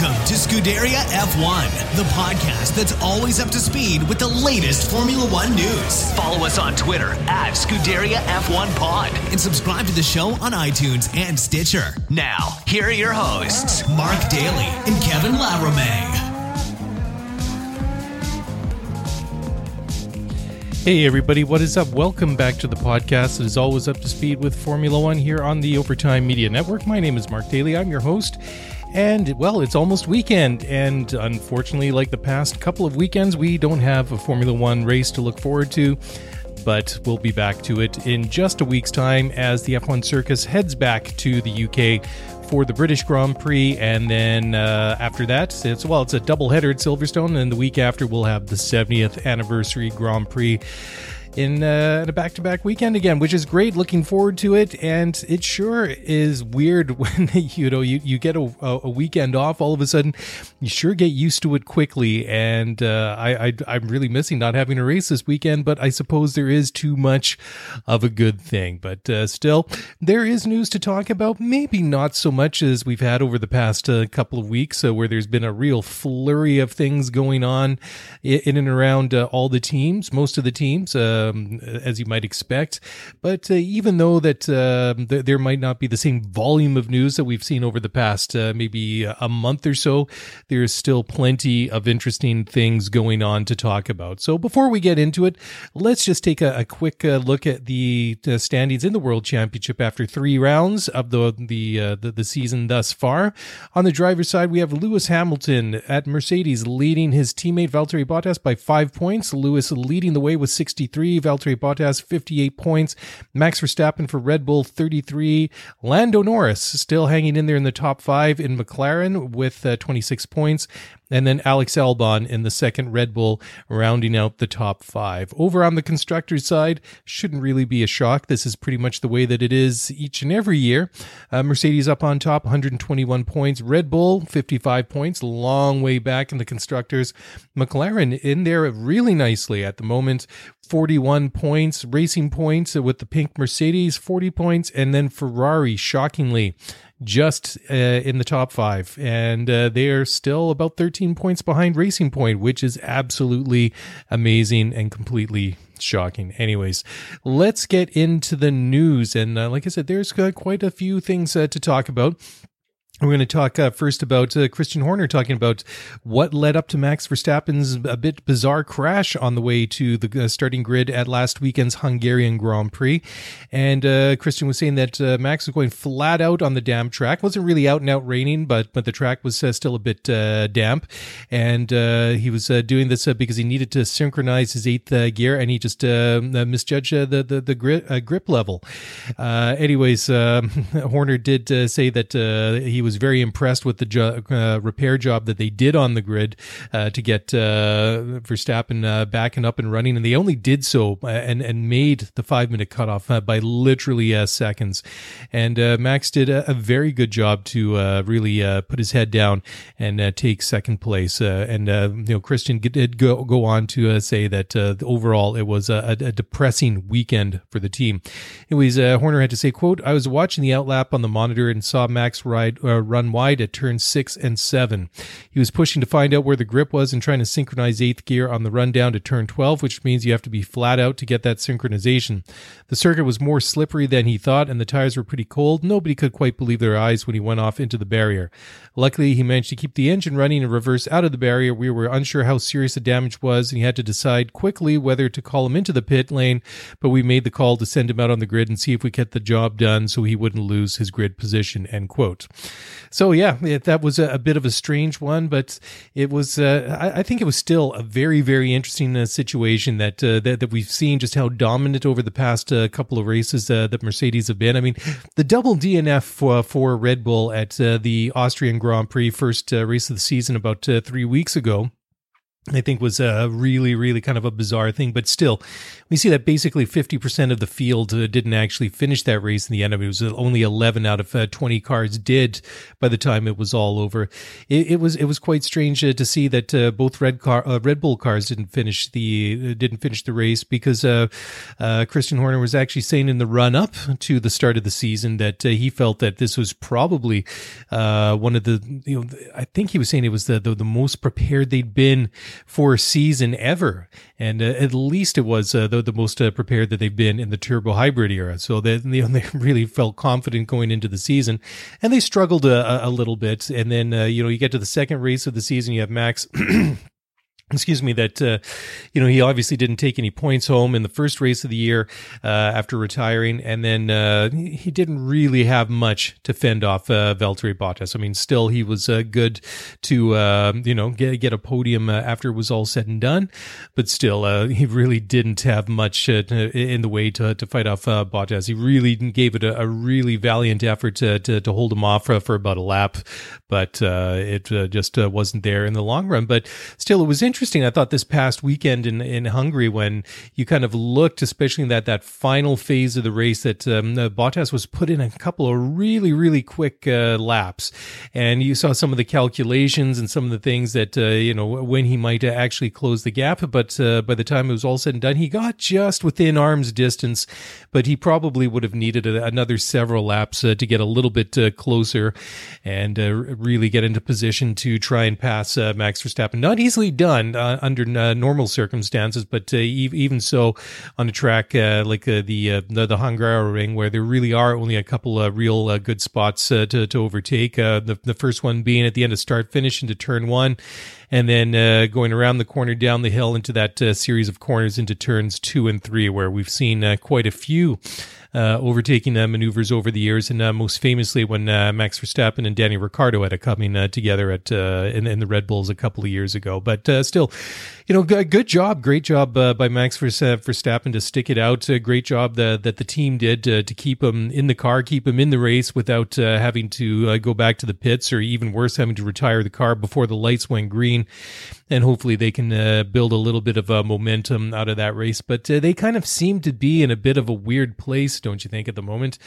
Welcome to Scuderia F1, the podcast that's always up to speed with the latest Formula One news. Follow us on Twitter at Scuderia F1 Pod and subscribe to the show on iTunes and Stitcher. Now, here are your hosts, Mark Daly and Kevin Laramie. Hey, everybody. What is up? Welcome back to the podcast that is always up to speed with Formula One here on the Overtime Media Network. My name is Mark Daly. I'm your host. And, well, it's almost weekend, and unfortunately, like the past couple of weekends, we don't have a Formula One race to look forward to, but we'll be back to it in just a week's time as the F1 circus heads back to the UK for the British Grand Prix, and then after that, it's a doubleheader at Silverstone, and the week after, we'll have the 70th anniversary Grand Prix in a back-to-back weekend again, which is great. Looking forward to it. And it sure is weird when you get a weekend off all of a sudden. You sure get used to it quickly, and I'm really missing not having a race this weekend, but I suppose there is too much of a good thing. But still, there is news to talk about, maybe not so much as we've had over the past couple of weeks, where there's been a real flurry of things going on in and around all the teams, most of the teams, as you might expect. But even though that there might not be the same volume of news that we've seen over the past maybe a month or so, there is still plenty of interesting things going on to talk about. So before we get into it, let's just take a quick look at the standings in the World Championship after three rounds of the season thus far. On the driver's side, we have Lewis Hamilton at Mercedes leading his teammate Valtteri Bottas by 5 points. Lewis leading the way with 63. Valtteri Bottas, 58 points. Max Verstappen for Red Bull, 33. Lando Norris still hanging in there in the top five in McLaren with 26 points. And then Alex Albon in the second Red Bull, rounding out the top five. Over on the constructors' side, shouldn't really be a shock. This is pretty much the way that it is each and every year. Mercedes up on top, 121 points. Red Bull, 55 points, long way back in the constructors. McLaren in there really nicely at the moment, 41 points. Racing Points with the pink Mercedes, 40 points. And then Ferrari, shockingly, just in the top five, and they are still about 13 points behind Racing Point, which is absolutely amazing and completely shocking. Anyways, let's get into the news, and like I said, there's quite a few things to talk about. We're going to talk first about Christian Horner talking about what led up to Max Verstappen's a bit bizarre crash on the way to the starting grid at last weekend's Hungarian Grand Prix. And Christian was saying that Max was going flat out on the damp track. It wasn't really out and out raining, but the track was still a bit damp. And he was doing this because he needed to synchronize his eighth gear, and he just misjudged the grip level. Horner did say that he was very impressed with the repair job that they did on the grid to get Verstappen back and up and running, and they only did so and made the 5-minute cutoff by literally seconds. And Max did a very good job to really put his head down and take second place. Christian did go on to say that overall it was a depressing weekend for the team. Anyways, Horner had to say, quote, "I was watching the outlap on the monitor and saw Max run wide at turn 6 and 7. He was pushing to find out where the grip was and trying to synchronize eighth gear on the run down to turn 12, which means you have to be flat out to get that synchronization. The circuit was more slippery than he thought, and the tires were pretty cold. Nobody could quite believe their eyes when he went off into the barrier. Luckily, he managed to keep the engine running and reverse out of the barrier. We were unsure how serious the damage was, and he had to decide quickly whether to call him into the pit lane, but we made the call to send him out on the grid and see if we get the job done so he wouldn't lose his grid position," end quote. So yeah, that was a bit of a strange one, but it was, I think it was still a very, very interesting situation that, that we've seen just how dominant over the past couple of races that Mercedes have been. I mean, the double DNF for Red Bull at the Austrian Grand Prix first race of the season about 3 weeks ago, I think was a really, really kind of a bizarre thing. But still, we see that basically 50% of the field didn't actually finish that race in the end. I mean, it was only 11 out of 20 cars did by the time it was all over. It was quite strange to see that both Red Bull cars didn't finish the race, because Christian Horner was actually saying in the run-up to the start of the season that he felt that this was probably one of the, you know, I think he was saying it was the most prepared they'd been for a season ever, and at least it was the most prepared that they've been in the turbo hybrid era. So they really felt confident going into the season, and they struggled a little bit. And then you get to the second race of the season, you have Max excuse me, that, he obviously didn't take any points home in the first race of the year after retiring. And then he didn't really have much to fend off Valtteri Bottas. I mean, still, he was good to, get a podium after it was all said and done. But still, he really didn't have much in the way to fight off Bottas. He really gave it a really valiant effort to hold him off for about a lap. But it just wasn't there in the long run. But still, it was interesting. I thought this past weekend in Hungary, when you kind of looked, especially in that final phase of the race, that Bottas was put in a couple of really, really quick laps. And you saw some of the calculations and some of the things that, when he might actually close the gap. But by the time it was all said and done, he got just within arm's distance, but he probably would have needed another several laps to get a little bit closer and really get into position to try and pass Max Verstappen. Not easily done. Under normal circumstances, but even so, on a track like the Hungaroring, where there really are only a couple of real good spots to overtake, the first one being at the end of start-finish into turn one, and then going around the corner down the hill into that series of corners into turns 2 and 3, where we've seen quite a few overtaking maneuvers over the years, and most famously when Max Verstappen and Danny Ricciardo had a coming together at in the Red Bulls a couple of years ago. But still, great job by Max Verstappen to stick it out. Great job that the team did to keep him in the car, keep him in the race without having to go back to the pits, or even worse, having to retire the car before the lights went green. And hopefully they can build a little bit of momentum out of that race. But they kind of seem to be in a bit of a weird place, don't you think, at the moment?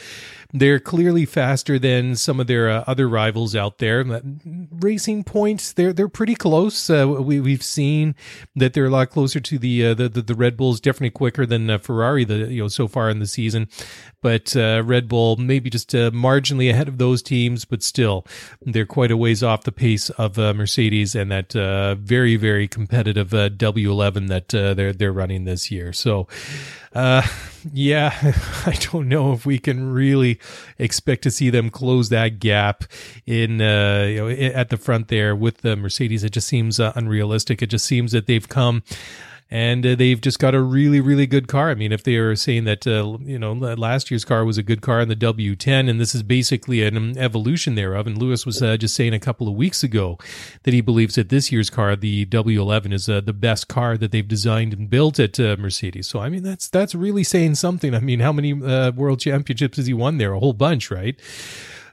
They're clearly faster than some of their other rivals out there. Racing Points, they're pretty close. We've seen that they're a lot closer to the Red Bulls, definitely quicker than Ferrari, so far in the season. But Red Bull maybe just marginally ahead of those teams, but still, they're quite a ways off the pace of Mercedes and that very, very competitive W11 that they're running this year. So, I don't know if we can really expect to see them close that gap in at the front there with the Mercedes. It just seems unrealistic. It just seems that they've come. And they've just got a really, really good car. I mean, if they are saying that, last year's car was a good car in the W10, and this is basically an evolution thereof. And Lewis was just saying a couple of weeks ago that he believes that this year's car, the W11, is the best car that they've designed and built at Mercedes. So, I mean, that's really saying something. I mean, how many World Championships has he won there? A whole bunch, right?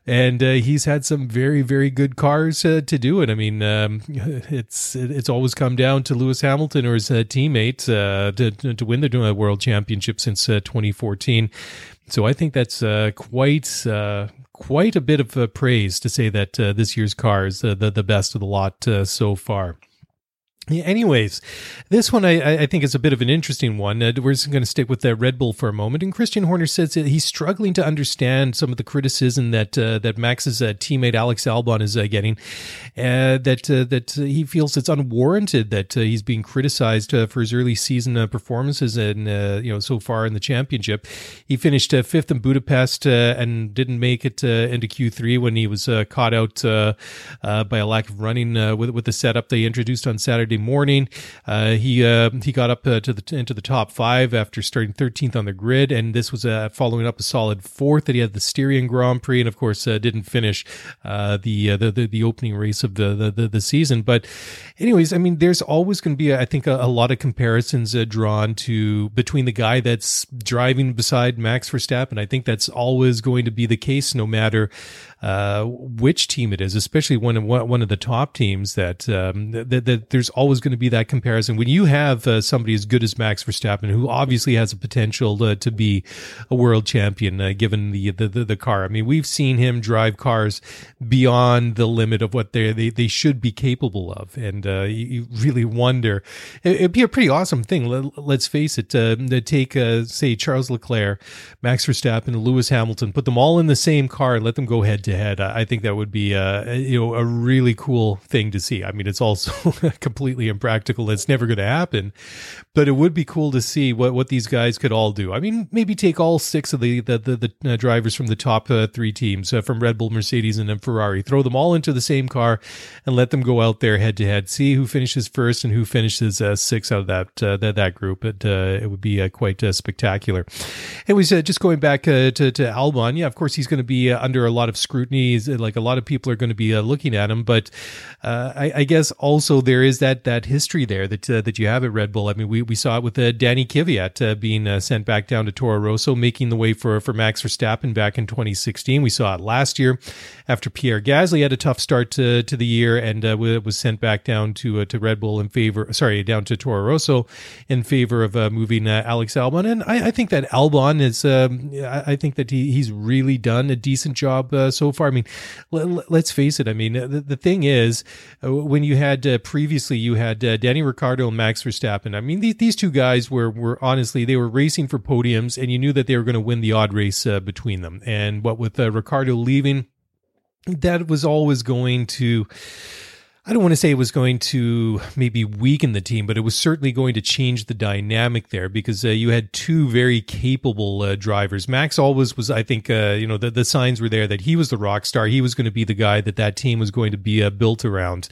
And he's had some very, very good cars to do it. I mean, it's always come down to Lewis Hamilton or his teammate to win the World Championship since 2014. So I think that's quite a bit of praise to say that this year's car is the best of the lot so far. Anyways, this one I think is a bit of an interesting one. We're just going to stick with Red Bull for a moment. And Christian Horner says that he's struggling to understand some of the criticism that that Max's teammate Alex Albon is getting. That he feels it's unwarranted that he's being criticized for his early season performances and so far in the championship. He finished fifth in Budapest and didn't make it into Q3 when he was caught out by a lack of running with the setup they introduced on Saturday morning. He got up into the top five after starting 13th on the grid, and this was following up a solid fourth that he had the Styrian Grand Prix, and of course didn't finish the opening race of the season. But anyways, I mean, there's always going to be, I think, a lot of comparisons drawn to between the guy that's driving beside Max Verstappen. I think that's always going to be the case, no matter which team it is, especially one of the top teams. That there's always going to be that comparison when you have somebody as good as Max Verstappen, who obviously has the potential to be a world champion, given the car. I mean, we've seen him drive cars beyond the limit of what they should be capable of, and you really wonder. It'd be a pretty awesome thing. Let's face it. To take say Charles Leclerc, Max Verstappen, Lewis Hamilton, put them all in the same car and let them go head to head. I think that would be a really cool thing to see. I mean, it's also completely impractical. It's never going to happen, but it would be cool to see what these guys could all do. I mean, maybe take all six of the drivers from the top three teams from Red Bull, Mercedes, and then Ferrari, throw them all into the same car and let them go out there head to head, see who finishes first and who finishes sixth out of that group. It would be quite spectacular. It was just going back to Albon. Yeah, of course, he's going to be under a lot of scrutiny. Like a lot of people are going to be looking at him, but I guess also there is that history there that you have at Red Bull. I mean, we saw it with Danny Kvyat being sent back down to Toro Rosso, making the way for Max Verstappen back in 2016. We saw it last year after Pierre Gasly had a tough start to the year and was sent back down to Red Bull down to Toro Rosso in favor of moving Alex Albon. And I think that Albon is, I think that he's really done a decent job so far. I mean, let's face it. I mean, the thing is, when you had previously, you had Danny Ricciardo and Max Verstappen. I mean, these two guys were honestly, they were racing for podiums, and you knew that they were going to win the odd race between them. And what with Ricciardo leaving, that was always going to, I don't want to say it was going to maybe weaken the team, but it was certainly going to change the dynamic there, because you had two very capable drivers. Max always was, I think, the signs were there that he was the rock star. He was going to be the guy that team was going to be built around.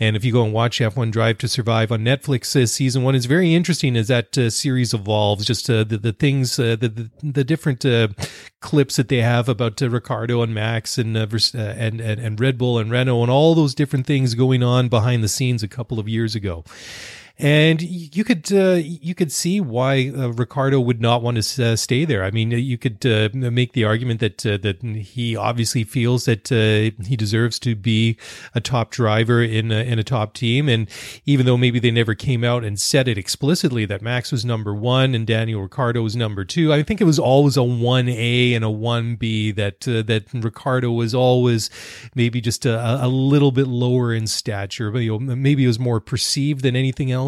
And if you go and watch F1 Drive to Survive on Netflix, season one is very interesting as that series evolves. Just the things, the different clips that they have about Ricardo and Max and Red Bull and Renault and all those different things going on behind the scenes a couple of years ago. And you could see why Ricciardo would not want to stay there. I mean, you could make the argument that he obviously feels that he deserves to be a top driver in a top team. And even though maybe they never came out and said it explicitly that Max was number one and Daniel Ricciardo was number two, I think it was always a 1A and a 1B that Ricciardo was always maybe just a little bit lower in stature, but maybe it was more perceived than anything else.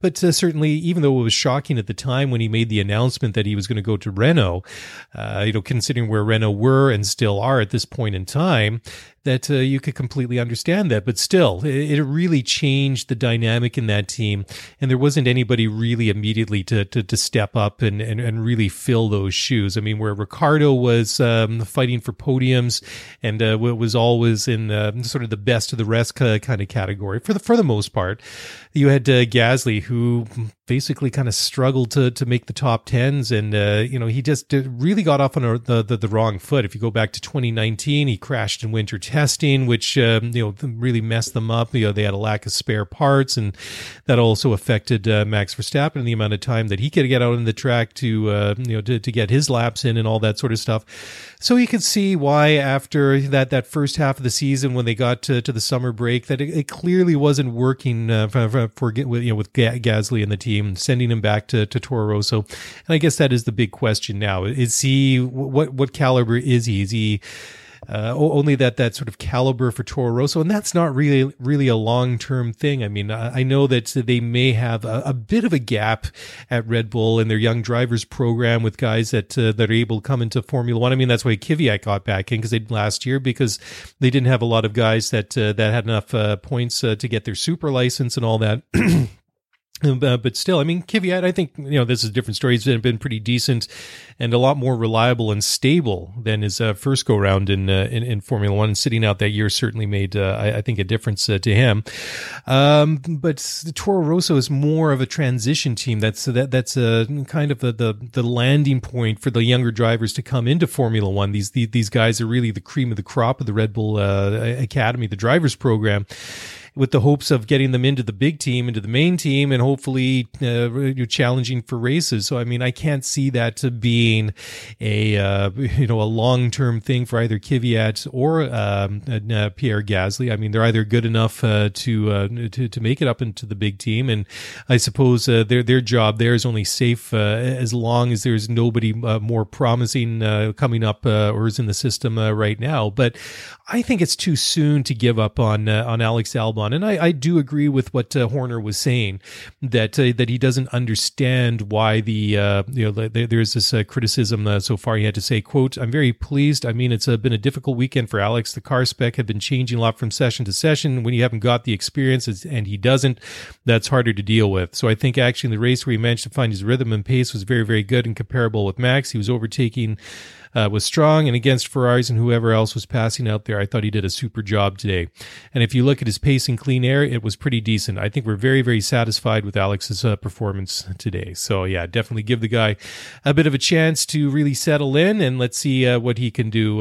But certainly, even though it was shocking at the time when he made the announcement that he was going to go to Renault, considering where Renault were and still are at this point in time, that you could completely understand that. But still, it really changed the dynamic in that team, and there wasn't anybody really immediately to step up and really fill those shoes. I mean, where Ricciardo was fighting for podiums and was always in sort of the best of the rest kind of category for the most part, you had Gasly, who basically kind of struggled to make the top tens, and he just really got off on the wrong foot. If you go back to 2019, he crashed in winter testing, which really messed them up. They had a lack of spare parts, and that also affected Max Verstappen and the amount of time that he could get out on the track to get his laps in and all that sort of stuff. So you could see why after that first half of the season, when they got to the summer break, that it clearly wasn't working with Gasly and the team, sending him back to Toro Rosso. And I guess that is the big question now. Is he, what caliber is he? Is he only that sort of caliber for Toro Rosso? And that's not really a long-term thing. I mean, I know that they may have a bit of a gap at Red Bull in their young drivers program with guys that are able to come into Formula One. I mean, that's why Kvyat got back in because they didn't have a lot of guys that had enough points to get their super license and all that. But still, I mean, Kvyat, I think, you know, this is a different story. He's been pretty decent and a lot more reliable and stable than his first go-round in Formula One. And sitting out that year certainly made, I think, a difference to him. But the Toro Rosso is more of a transition team. That's kind of the landing point for the younger drivers to come into Formula One. These guys are really the cream of the crop of the Red Bull Academy, the drivers program, with the hopes of getting them into the big team, into the main team, and hopefully challenging for races. So, I mean, I can't see that being a long-term thing for either Kvyat or Pierre Gasly. I mean, they're either good enough to make it up into the big team, and I suppose their job there is only safe as long as there's nobody more promising coming up or is in the system right now. But I think it's too soon to give up on Alex Albon. And I do agree with what Horner was saying, that he doesn't understand why there's this criticism so far. He had to say, quote, "I'm very pleased. I mean, it's been a difficult weekend for Alex. The car spec had been changing a lot from session to session. When you haven't got the experience and he doesn't, that's harder to deal with. So I think actually in the race where he managed to find his rhythm and pace was very, very good and comparable with Max. He was overtaking, was strong, and against Ferraris and whoever else was passing out there, I thought he did a super job today. And if you look at his pace in clean air, it was pretty decent. I think we're very, very satisfied with Alex's performance today." So yeah, definitely give the guy a bit of a chance to really settle in, and let's see what he can do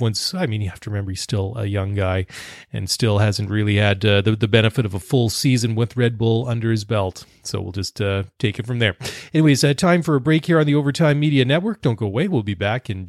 once. I mean, you have to remember he's still a young guy and still hasn't really had the benefit of a full season with Red Bull under his belt. So we'll just take it from there. Anyways, time for a break here on the Overtime Media Network. Don't go away. We'll be back in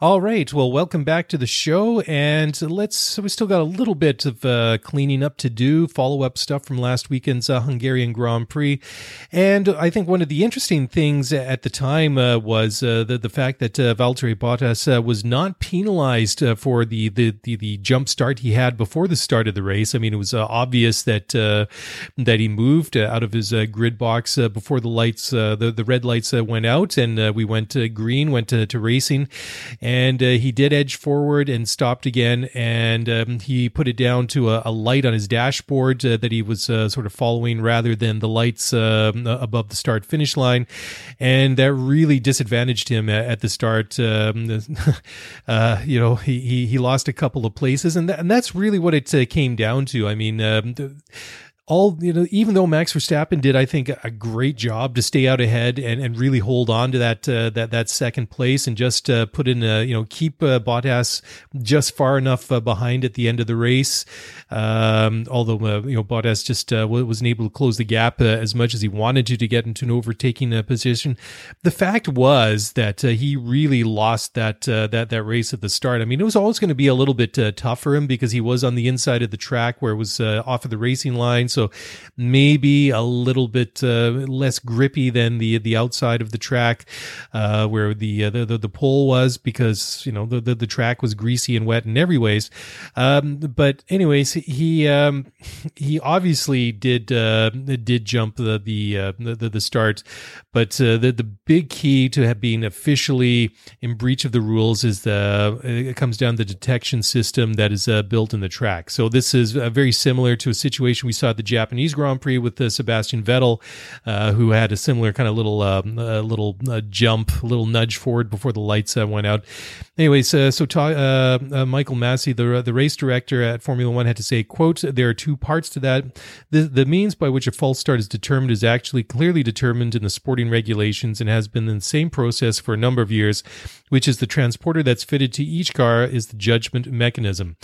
All right. Well, welcome back to the show. And we still got a little bit of cleaning up to do, follow-up stuff from last weekend's Hungarian Grand Prix. And I think one of the interesting things at the time was the fact that Valtteri Bottas was not penalized for the jump start he had before the start of the race. I mean, it was obvious that he moved out of his grid box before the lights, the red lights went out, and we went to green, went to racing. And he did edge forward and stopped again, and he put it down to a light on his dashboard that he was sort of following rather than the lights above the start-finish line, and that really disadvantaged him at the start. He lost a couple of places, and that's really what it came down to. I mean, even though Max Verstappen did, I think, a great job to stay out ahead and really hold on to that second place and just put in keep Bottas just far enough behind at the end of the race. Although Bottas just wasn't able to close the gap as much as he wanted to get into an overtaking position. The fact was that he really lost that race at the start. I mean, it was always going to be a little bit tough for him because he was on the inside of the track where it was off of the racing lines. so maybe a little bit less grippy than the outside of the track where the pole was, because you know the track was greasy and wet in every ways. But anyways, he obviously did jump the start, but the big key to have been officially in breach of the rules is it comes down to the detection system that is built in the track. So this is very similar to a situation we saw at the Japanese Grand Prix with Sebastian Vettel, who had a similar kind of little jump, little nudge forward before the lights went out. Anyways, so Michael Massey, the race director at Formula One, had to say, quote, "There are two parts to that. The means by which a false start is determined is actually clearly determined in the sporting regulations and has been in the same process for a number of years, which is the transporter that's fitted to each car is the judgment mechanism."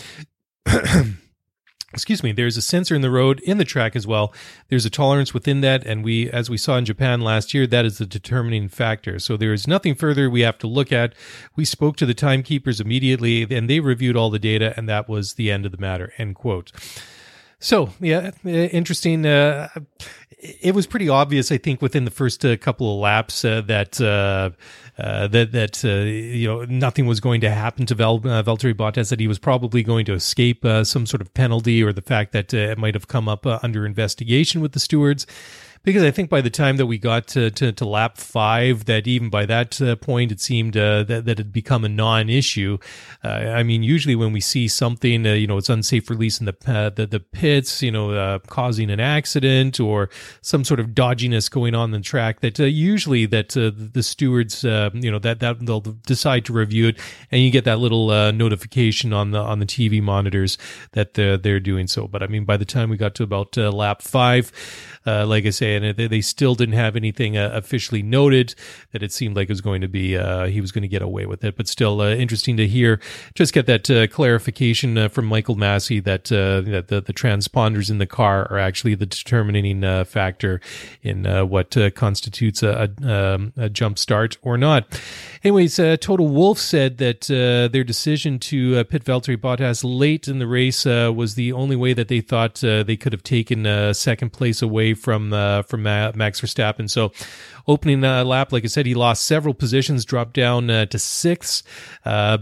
Excuse me, there's a sensor in the road, in the track as well. There's a tolerance within that, and we, as we saw in Japan last year, that is the determining factor. So there is nothing further we have to look at. We spoke to the timekeepers immediately, and they reviewed all the data, and that was the end of the matter, end quote. So, yeah, interesting. It was pretty obvious, I think, within the first couple of laps that you know, nothing was going to happen to Valtteri Bottas, that he was probably going to escape some sort of penalty, or the fact that it might have come up under investigation with the stewards. Because I think by the time that we got to lap 5, that even by that point, it seemed that it had become a non-issue. I mean, usually when we see something, you know, it's unsafe release in the pits, you know, causing an accident or some sort of dodginess going on in the track, that usually that the stewards, you know, that they'll decide to review it, and you get that little notification on the TV monitors that they're doing so. But I mean, by the time we got to about lap 5, like I say, and they still didn't have anything officially noted, that it seemed like it was going to be he was going to get away with it. But still interesting to hear, just get that clarification from Michael Massey that the transponders in the car are actually the determining factor in what constitutes a jump start or not. Anyways, Toto Wolff said that their decision to pit Valtteri Bottas late in the race was the only way that they thought they could have taken second place away from Max Verstappen. So opening lap, like I said, he lost several positions, dropped down to 6th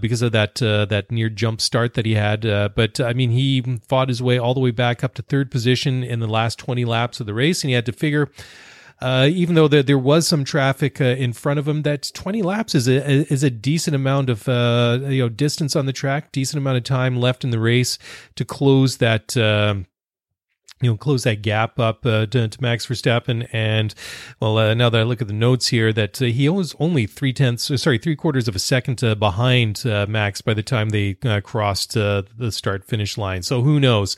because of that near jump start that he had. But I mean, he fought his way all the way back up to 3rd position in the last 20 laps of the race, and he had to figure, even though there was some traffic in front of him, that 20 laps is a decent amount of you know, distance on the track, decent amount of time left in the race to close that. You know, close that gap up to Max Verstappen. And, well, now that I look at the notes here, that he was only 3/4 of a second behind Max by the time they crossed the start-finish line. So who knows?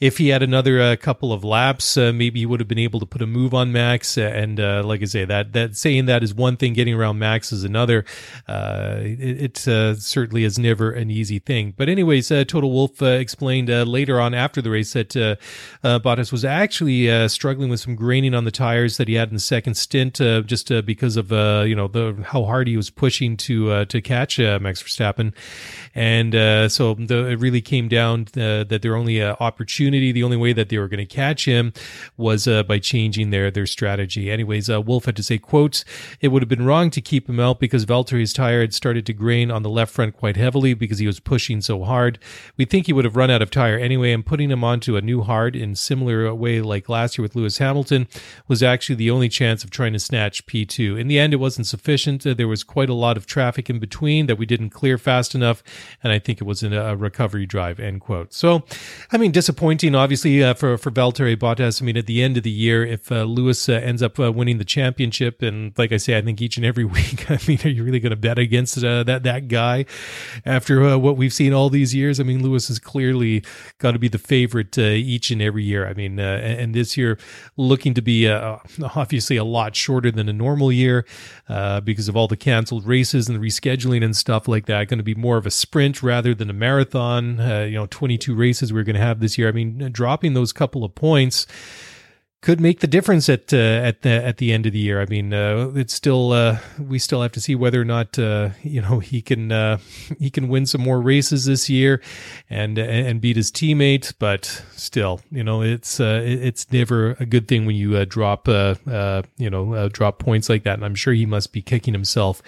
If he had another couple of laps, maybe he would have been able to put a move on Max. And like I say, that saying that is one thing, getting around Max is another. It certainly is never an easy thing. But anyways, Toto Wolff explained later on after the race that Bottas was actually struggling with some graining on the tires that he had in the second stint, just because of you know, how hard he was pushing to catch Max Verstappen. And so it really came down that their only opportunity, the only way that they were going to catch him, was by changing their strategy. Anyways, Wolff had to say, quote, "It would have been wrong to keep him out because Valtteri's tire had started to grain on the left front quite heavily because he was pushing so hard. We think he would have run out of tire anyway, and putting him onto a new hard in similar way like last year with Lewis Hamilton was actually the only chance of trying to snatch P2. In the end, it wasn't sufficient. There was quite a lot of traffic in between that we didn't clear fast enough, and I think it was in a recovery drive," end quote. So, I mean, disappointing. Obviously, for Valtteri Bottas. I mean, at the end of the year, if Lewis ends up winning the championship, and like I say, I think each and every week, I mean, are you really going to bet against that guy after what we've seen all these years? I mean, Lewis has clearly got to be the favorite each and every year. I mean, and this year looking to be obviously a lot shorter than a normal year because of all the canceled races and the rescheduling and stuff like that. Going to be more of a sprint rather than a marathon. You know, 22 races we're going to have this year. I mean, dropping those couple of points could make the difference at the end of the year. I mean, it's still we still have to see whether or not he can win some more races this year and beat his teammate. But still, it's never a good thing when you drop points like that. And I'm sure he must be kicking himself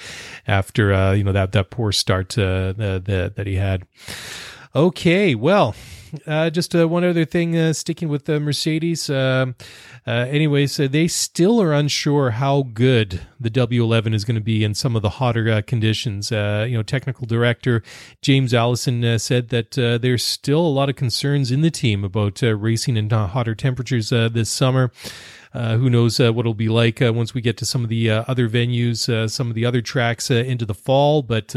after that poor start that he had. Okay, well. Just one other thing, sticking with the Mercedes. Anyways, they still are unsure how good the W11 is going to be in some of the hotter conditions. Technical director James Allison said that there's still a lot of concerns in the team about racing in hotter temperatures this summer. Who knows what it'll be like once we get to some of the other venues, some of the other tracks into the fall. But,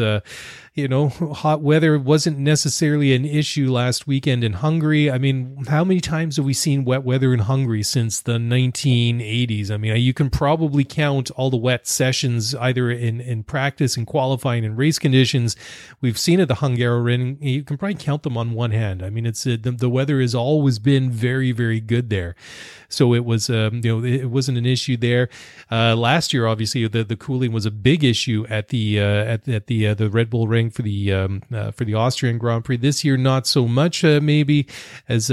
hot weather wasn't necessarily an issue last weekend in Hungary. I mean, how many times have we seen wet weather in Hungary since the 1980s? I mean, you can probably count all the wet sessions either in practice and qualifying and race conditions we've seen at the Hungaroring. You can probably count them on one hand. I mean, it's the weather has always been very, very good there. So it was... it wasn't an issue there. Last year, obviously, the cooling was a big issue at the Red Bull Ring for the Austrian Grand Prix. This year, not so much maybe as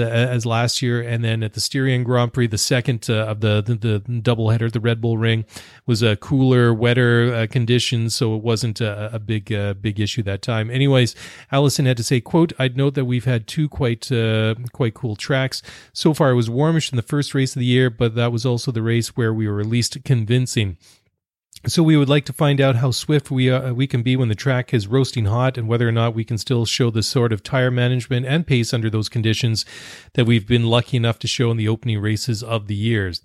last year. And then at the Styrian Grand Prix, the second of the doubleheader at the Red Bull Ring was a cooler, wetter conditions, so it wasn't a big issue that time. Anyways, Allison had to say, "quote I'd note that we've had two quite cool tracks so far. It was warmish in the first race of the year, but that was also the race where we were least convincing. So we would like to find out how swift we can be when the track is roasting hot and whether or not we can still show the sort of tire management and pace under those conditions that we've been lucky enough to show in the opening races of the years.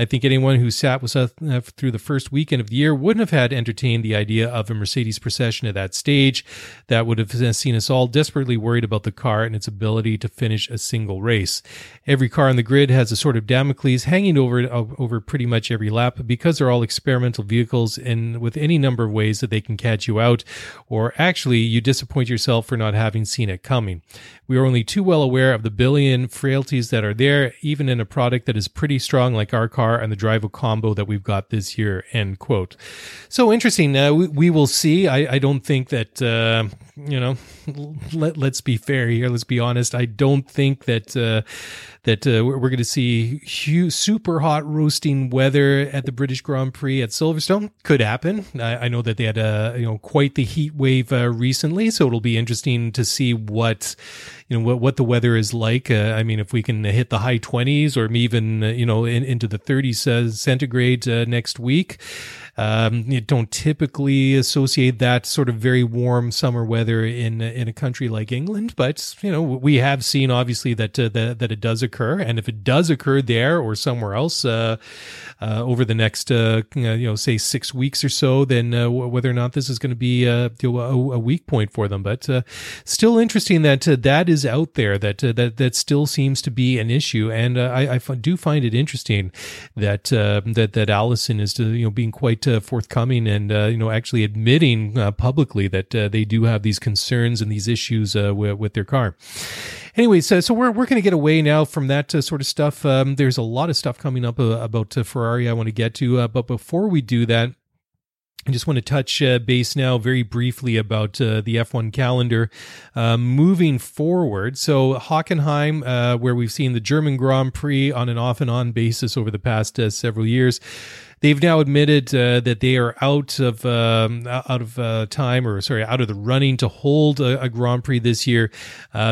I think anyone who sat with us through the first weekend of the year wouldn't have had entertained the idea of a Mercedes procession at that stage. That would have seen us all desperately worried about the car and its ability to finish a single race. Every car on the grid has a sort of Damocles hanging over pretty much every lap because they're all experimental vehicles in with any number of ways that they can catch you out, or actually you disappoint yourself for not having seen it coming. We are only too well aware of the billion frailties that are there, even in a product that is pretty strong like our car and the Drivo combo that we've got this year," end quote. So interesting. We will see. I don't think that, let's be fair here. Let's be honest. I don't think that we're going to see super hot roasting weather at the British Grand Prix at Silverstone. Could happen. I know that they had quite the heat wave recently, so it'll be interesting to see what the weather is like. I mean, if we can hit the high 20s or even into the 30s centigrade next week. You don't typically associate that sort of very warm summer weather in a country like England, but we have seen obviously that it does occur, and if it does occur there or somewhere else over the next say 6 weeks or so, then whether or not this is going to be a weak point for them, but still interesting that that is out there, that still seems to be an issue, and I do find it interesting that Allison is being quite forthcoming and actually admitting publicly that they do have these concerns and these issues with their car. Anyways, so we're going to get away now from that sort of stuff. There's a lot of stuff coming up about Ferrari I want to get to, but before we do that, I just want to touch base now very briefly about the F1 calendar moving forward. So Hockenheim, where we've seen the German Grand Prix on an off and on basis over the past several years, they've now admitted that they are out of the running to hold a Grand Prix this year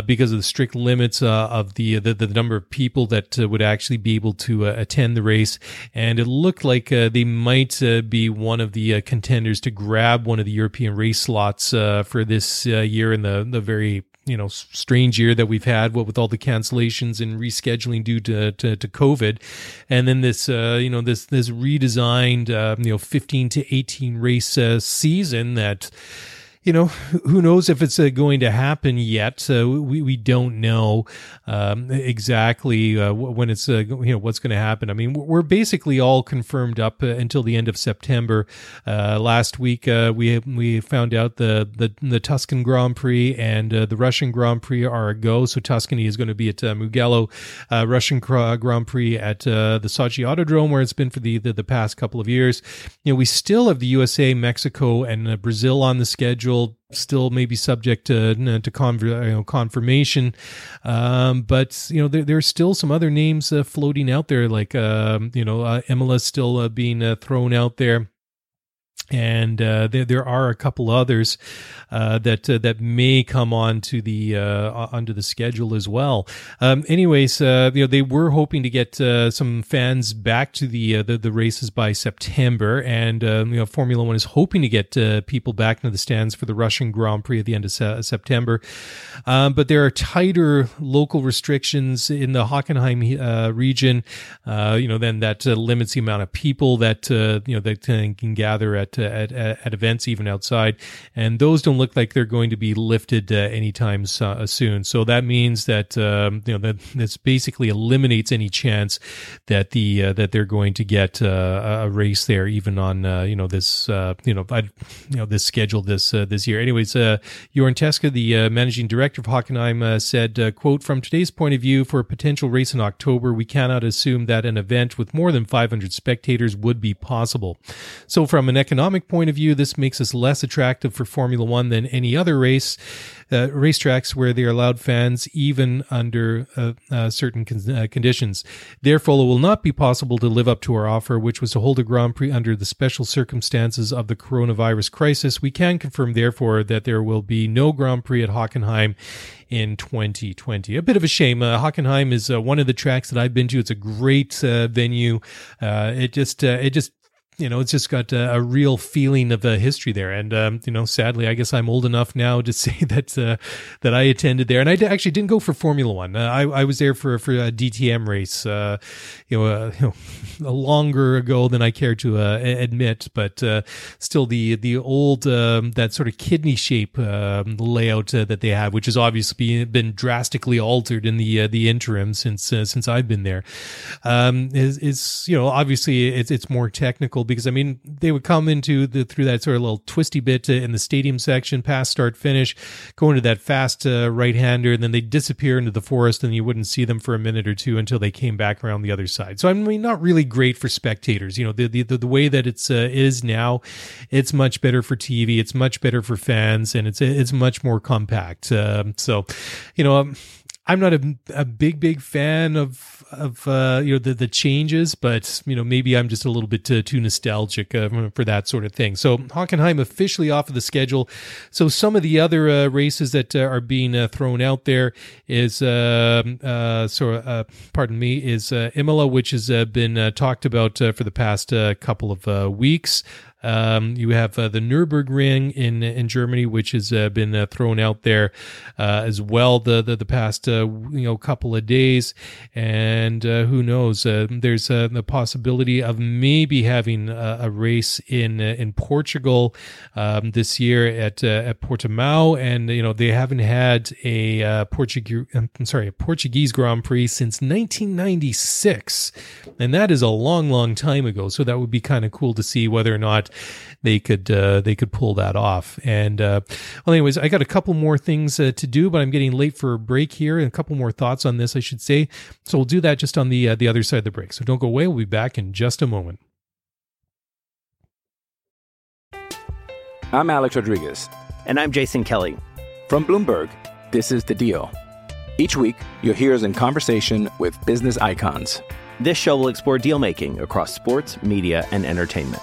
because of the strict limits of the number of people that would actually be able to attend the race. And it looked like they might be one of the contenders to grab one of the European race slots for this year in the very strange year that we've had, what with all the cancellations and rescheduling due to COVID, and then this this redesigned 15 to 18 race season that you know, who knows if it's going to happen yet. So we don't know exactly when it's, you know, what's going to happen. I mean, we're basically all confirmed up until the end of September. Last week, we found out the Tuscan Grand Prix and the Russian Grand Prix are a go. So Tuscany is going to be at Mugello, Russian Grand Prix at the Sochi Autodrome, where it's been for the past couple of years. You know, we still have the USA, Mexico, and Brazil on the schedule, still maybe subject to confirmation. But, you know, there's still some other names floating out there, like, you know, Imola still being thrown out there. And there are a couple others that may come onto the schedule as well. Anyways, you know, they were hoping to get some fans back to the races by September, and you know, Formula One is hoping to get people back into the stands for the Russian Grand Prix at the end of September. But there are tighter local restrictions in the Hockenheim region. You know, then that limits the amount of people that you know that can gather at events even outside, and those don't look like they're going to be lifted anytime soon. So that means that you know that this basically eliminates any chance that that they're going to get a race there, even on you know this you know this schedule this year. Anyways, Joran Teske, the managing director of Hockenheim, said, "Quote: From today's point of view, for a potential race in October, we cannot assume that an event with more than 500 spectators would be possible. So from an economic point of view, this makes us less attractive for Formula One than any other racetracks where they are allowed fans, even under certain conditions. Therefore, it will not be possible to live up to our offer, which was to hold a Grand Prix under the special circumstances of the coronavirus crisis. We can confirm, therefore, that there will be no Grand Prix at Hockenheim in 2020. A bit of a shame. Hockenheim is one of the tracks that I've been to. It's a great venue. It just you know, it's just got a real feeling of the history there. And, you know, sadly, I guess I'm old enough now to say that that I attended there. And I actually didn't go for Formula One. I was there for a DTM race, you know, longer ago than I care to admit. But still, the old, that sort of kidney shape layout that they have, which has obviously been drastically altered in the interim since I've been there, is you know, obviously it's more technical. Because I mean, they would come into through that sort of little twisty bit in the stadium section, past start finish, go into that fast right-hander, and then they disappear into the forest, and you wouldn't see them for a minute or two until they came back around the other side. So I mean, not really great for spectators. You know, the way that it's is now, it's much better for TV, it's much better for fans, and it's much more compact. So, you know. I'm not a big fan of you know the changes, but you know maybe I'm just a little bit too nostalgic for that sort of thing. So Hockenheim officially off of the schedule. So some of the other races that are being thrown out there is Imola, which has been talked about for the past couple of weeks. You have the Nürburgring in Germany, which has been thrown out there as well the past you know couple of days, and who knows? There's the possibility of maybe having a race in Portugal this year at Portimao, and you know they haven't had a Portuguese Grand Prix since 1996, and that is a long time ago. So that would be kind of cool to see whether or not they could pull that off. And well, anyways, I got a couple more things to do, but I'm getting late for a break here, and a couple more thoughts on this, I should say. So we'll do that just on the other side of the break. So don't go away. We'll be back in just a moment. I'm Alex Rodriguez. And I'm Jason Kelly. From Bloomberg, this is The Deal. Each week, you'll hear us in conversation with business icons. This show will explore deal-making across sports, media, and entertainment.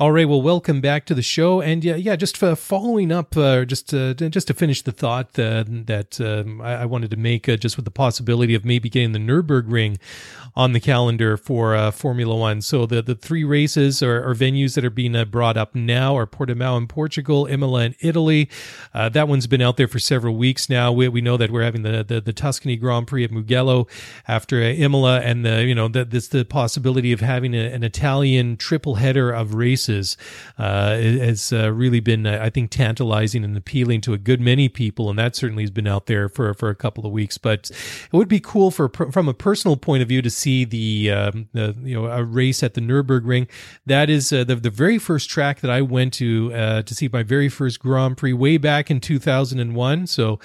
All right, well, welcome back to the show. And yeah, just for following up, just to finish the thought that I wanted to make, just with the possibility of maybe getting the Nürburgring on the calendar for Formula One. So the three races or venues that are being brought up now are Portimao in Portugal, Imola in Italy. That one's been out there for several weeks now. We know that we're having the Tuscany Grand Prix at Mugello after Imola, and the possibility of having an Italian triple header of races has really been, I think, tantalizing and appealing to a good many people, and that certainly has been out there for a couple of weeks. But it would be cool from a personal point of view to see a race at the Nürburgring. That is the very first track that I went to see my very first Grand Prix way back in 2001. So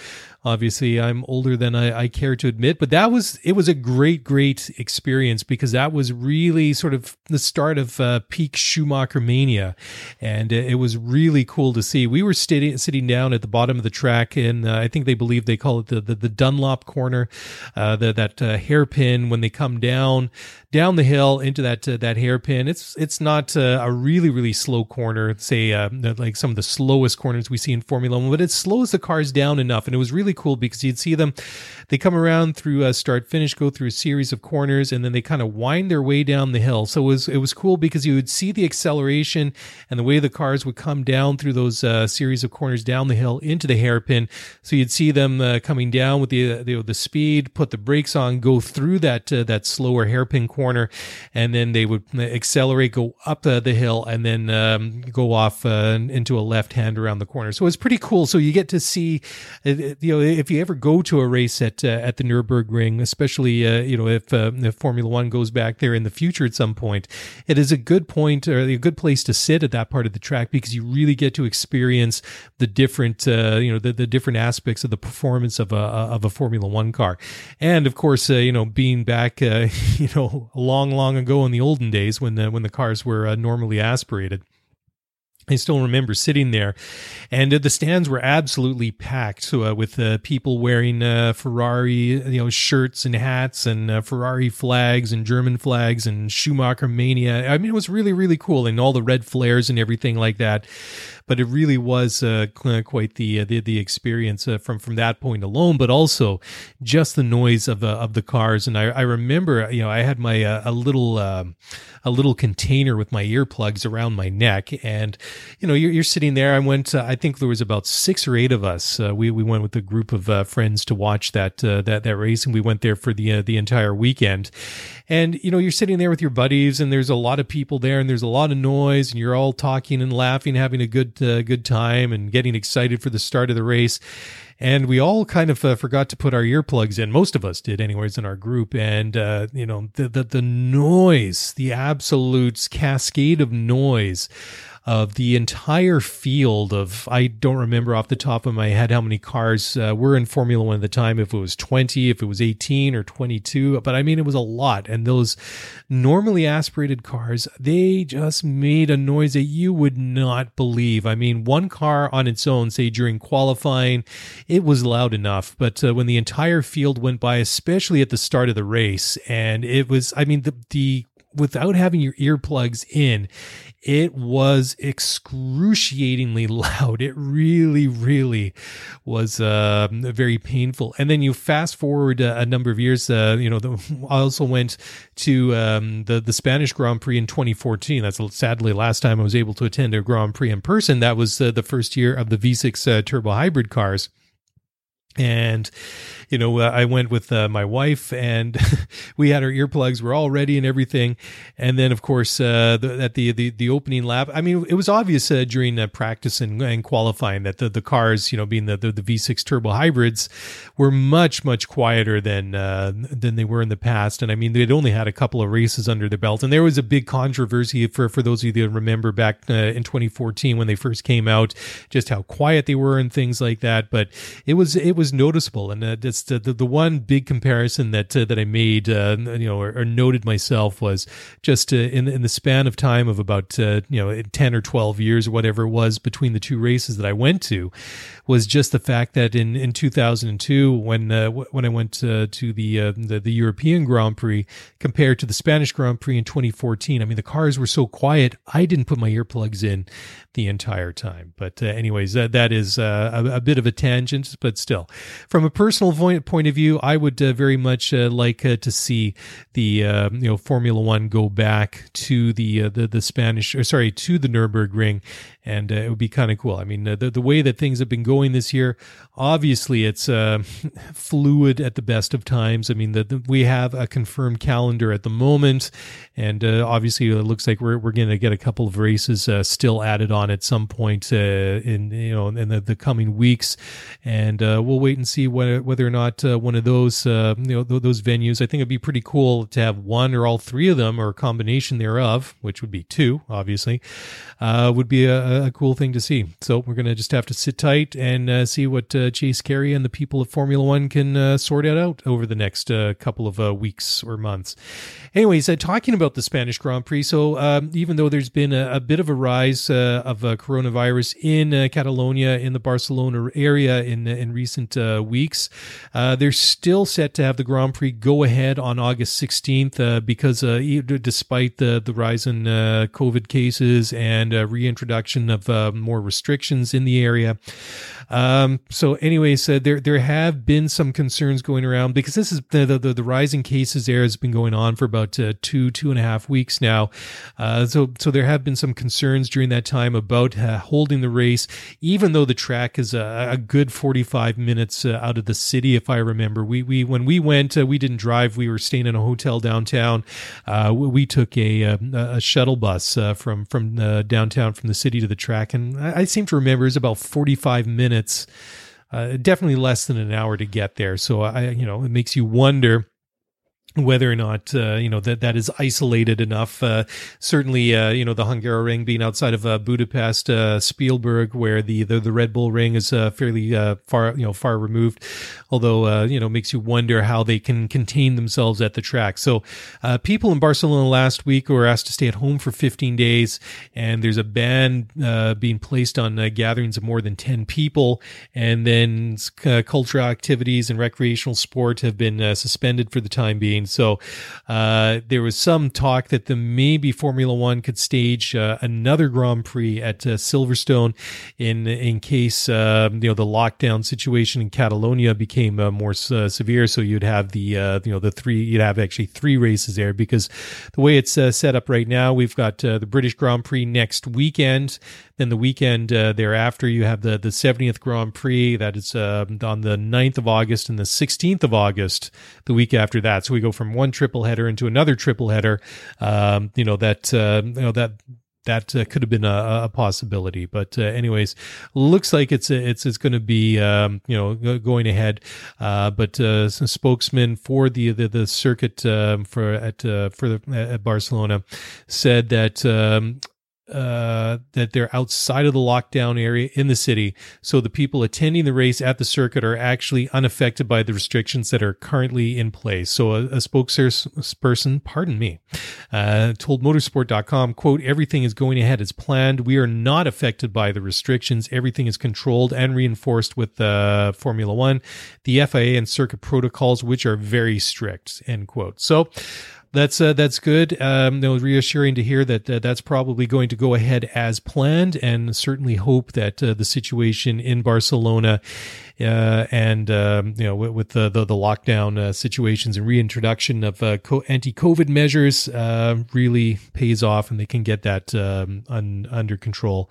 obviously, I'm older than I care to admit, but it was a great experience, because that was really sort of the start of peak Schumacher mania, and it was really cool to see. We were sitting down at the bottom of the track, and I think they call it the Dunlop corner, that hairpin when they come down the hill into that hairpin. It's not a really slow corner, say like some of the slowest corners we see in Formula One, but it slows the cars down enough, and it was really cool because you'd see them. They come around through start finish, go through a series of corners, and then they kind of wind their way down the hill. So it was cool because you would see the acceleration and the way the cars would come down through those series of corners down the hill into the hairpin. So you'd see them coming down with the speed, put the brakes on, go through that slower hairpin corner, and then they would accelerate, go up the hill, and then go off into a left hand around the corner. So it's pretty cool. So you get to see if you ever go to a race at the Nürburgring, especially if Formula One goes back there in the future at some point, it is a good point or a good place to sit at that part of the track, because you really get to experience the different the different aspects of the performance of a Formula One car. And of course, being back long ago in the olden days when the cars were normally aspirated. I still remember sitting there, and the stands were absolutely packed with people wearing Ferrari, shirts and hats, and Ferrari flags and German flags and Schumacher mania. I mean, it was really cool, and all the red flares and everything like that. But it really was quite the experience from that point alone, but also just the noise of the cars. And I remember, I had my a little container with my earplugs around my neck, and you're sitting there. I went. I think there was about 6 or 8 of us. We went with a group of friends to watch that race, and we went there for the entire weekend. And you're sitting there with your buddies, and there's a lot of people there, and there's a lot of noise, and you're all talking and laughing, having a good time, and getting excited for the start of the race. And we all kind of forgot to put our earplugs in. Most of us did, anyways, in our group. And, the noise, the absolute cascade of noise of the entire field of, I don't remember off the top of my head how many cars were in Formula One at the time, if it was 20, if it was 18 or 22, but I mean, it was a lot. And those normally aspirated cars, they just made a noise that you would not believe. I mean, one car on its own, say during qualifying, it was loud enough, but when the entire field went by, especially at the start of the race, and it was, I mean, the without having your earplugs in, it was excruciatingly loud. It really was very painful. And then you fast forward a number of years. I also went to the Spanish Grand Prix in 2014. That's sadly last time I was able to attend a Grand Prix in person. That was the first year of the V6 turbo hybrid cars. And, I went with my wife, and we had our earplugs, we're all ready and everything. And then, of course, at the opening lap, I mean, it was obvious during practice and qualifying that the cars, being the V6 turbo hybrids, were much quieter than they were in the past. And I mean, they'd only had a couple of races under their belt. And there was a big controversy for those of you that remember back in 2014 when they first came out, just how quiet they were and things like that. But it was was noticeable, and that's the one big comparison that that I made, or noted myself, was just in the span of time of about 10 or 12 years, or whatever it was, between the two races that I went to, was just the fact that in 2002, when I went to the European Grand Prix compared to the Spanish Grand Prix in 2014, I mean the cars were so quiet, I didn't put my earplugs in the entire time. But anyways, that is a bit of a tangent, but still, from a personal point of view, I would very much like to see the Formula One go back to the Spanish, or sorry, to the Nürburgring, and it would be kind of cool. I mean, the way that things have been going this year, obviously it's fluid at the best of times. I mean, we have a confirmed calendar at the moment, and obviously it looks like we're going to get a couple of races still added on at some point in the coming weeks, and we'll wait and see whether or not one of those those venues. I think it'd be pretty cool to have one or all three of them, or a combination thereof, which would be two, obviously, would be a cool thing to see. So we're going to just have to sit tight and see what Chase Carey and the people of Formula One can sort it out over the next couple of weeks or months. Anyways, talking about the Spanish Grand Prix, so even though there's been a bit of a rise of coronavirus in Catalonia, in the Barcelona area in recent weeks, they're still set to have the Grand Prix go ahead on August 16th because despite the rise in COVID cases and reintroduction of more restrictions in the area. So anyways, there have been some concerns going around, because this is the rising cases there has been going on for about two and a half weeks now. So there have been some concerns during that time about holding the race, even though the track is a good 45 minutes out of the city, if I remember. We when we went, we didn't drive. We were staying in a hotel downtown. We took a shuttle bus from downtown, from the city to the track, and I seem to remember it was about 45 minutes, definitely less than an hour to get there. So it makes you wonder whether or not that is isolated enough. Certainly, the Hungaroring being outside of Budapest, Spielberg, where the Red Bull Ring is fairly far removed. Although makes you wonder how they can contain themselves at the track. So people in Barcelona last week were asked to stay at home for 15 days, and there's a ban being placed on gatherings of more than 10 people, and then cultural activities and recreational sport have been suspended for the time being. So there was some talk that maybe Formula One could stage another Grand Prix at Silverstone in case the lockdown situation in Catalonia became more severe. So you'd have actually three races there, because the way it's set up right now, we've got the British Grand Prix next weekend. Then the weekend thereafter, you have the 70th Grand Prix that is on the 9th of August and the 16th of August. The week after that, so we go from one triple header into another triple header. That could have been a possibility, but anyways, looks like it's going to be going ahead. But some spokesman for the circuit at Barcelona said that. That they're outside of the lockdown area in the city, so the people attending the race at the circuit are actually unaffected by the restrictions that are currently in place. So a spokesperson, told motorsport.com, quote, "Everything is going ahead as planned. We are not affected by the restrictions. Everything is controlled and reinforced with Formula One, the FIA, and circuit protocols, which are very strict," end quote. So that's good. It was reassuring to hear that that's probably going to go ahead as planned, and certainly hope that the situation in Barcelona with the lockdown situations and reintroduction of anti-COVID measures really pays off, and they can get that under control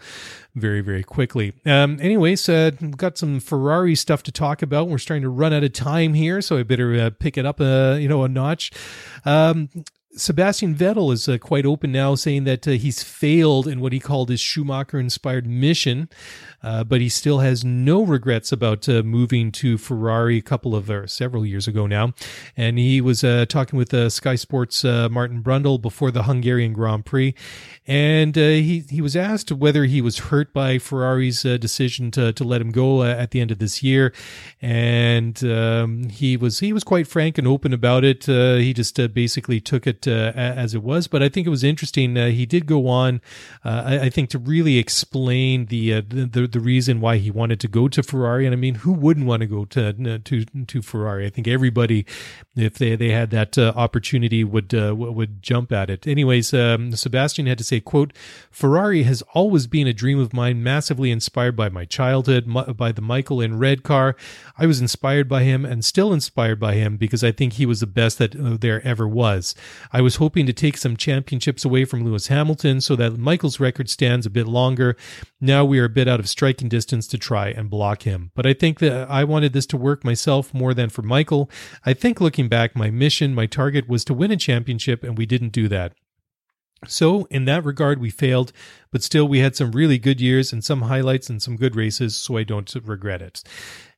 very, very quickly. Anyways, we've got some Ferrari stuff to talk about. We're starting to run out of time here, so I better pick it up a notch. Sebastian Vettel is quite open now, saying that he's failed in what he called his Schumacher-inspired mission, but he still has no regrets about moving to Ferrari several years ago now. And he was talking with Sky Sports' Martin Brundle before the Hungarian Grand Prix, and he was asked whether he was hurt by Ferrari's decision to let him go at the end of this year, and he was quite frank and open about it. He just basically took it as it was, but I think it was interesting. He did go on, I think, to really explain the reason why he wanted to go to Ferrari. And I mean, who wouldn't want to go to Ferrari? I think everybody, if they had that opportunity, would jump at it. Anyways, Sebastian had to say, quote, "Ferrari has always been a dream of mine, massively inspired by my childhood, by the Michael in red car. I was inspired by him and still inspired by him because I think he was the best that there ever was. I was hoping to take some championships away from Lewis Hamilton so that Michael's record stands a bit longer. Now we are a bit out of striking distance to try and block him. But I think that I wanted this to work myself more than for Michael. I think looking back, my mission, my target was to win a championship, and we didn't do that. So in that regard, we failed, but still we had some really good years and some highlights and some good races, so I don't regret it."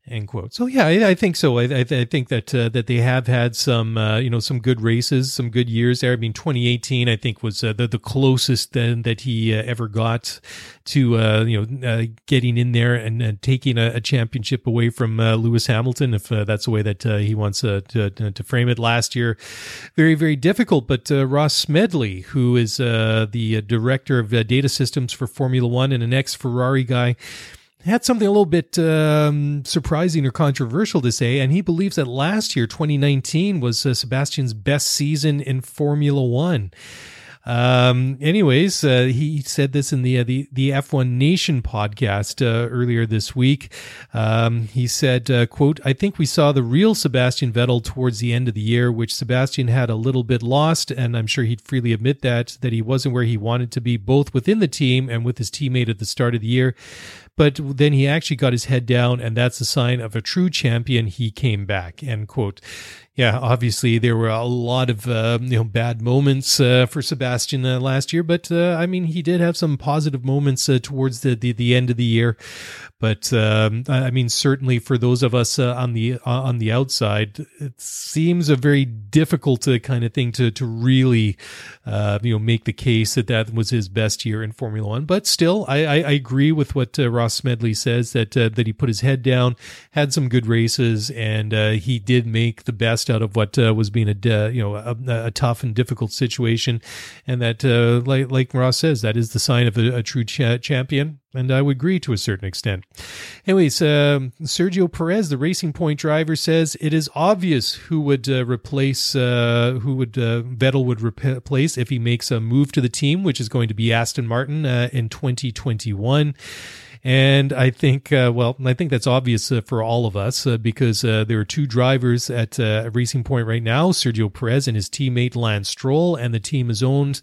End quote. So yeah, I think so. I think that that they have had some some good races, some good years there. I mean, 2018 I think was the closest then that he ever got to getting in there and taking a championship away from Lewis Hamilton, if that's the way that he wants to frame it. Last year, very, very difficult. But Ross Smedley, who is the director of data systems for Formula One and an ex-Ferrari guy, had something a little bit surprising or controversial to say, and he believes that last year, 2019, was Sebastian's best season in Formula One. Anyways, he said this in the F1 Nation podcast earlier this week. He said, quote, "I think we saw the real Sebastian Vettel towards the end of the year, which Sebastian had a little bit lost, and I'm sure he'd freely admit that he wasn't where he wanted to be, both within the team and with his teammate at the start of the year. But then he actually got his head down, and that's a sign of a true champion. He came back," end quote. Yeah, obviously there were a lot of bad moments for Sebastian last year, but I mean, he did have some positive moments towards the end of the year. But I mean, certainly for those of us on the outside, it seems a very difficult kind of thing to really make the case that was his best year in Formula One. But still, I agree with what Ross Smedley says, that he put his head down, had some good races, and he did make the best out of what was being a tough and difficult situation, and that like Ross says, that is the sign of a true champion. And I would agree to a certain extent. Anyways, Sergio Perez, the Racing Point driver, says it is obvious who Vettel would replace if he makes a move to the team, which is going to be Aston Martin in 2021. And I think, that's obvious for all of us because there are two drivers at Racing Point right now, Sergio Perez and his teammate Lance Stroll, and the team is owned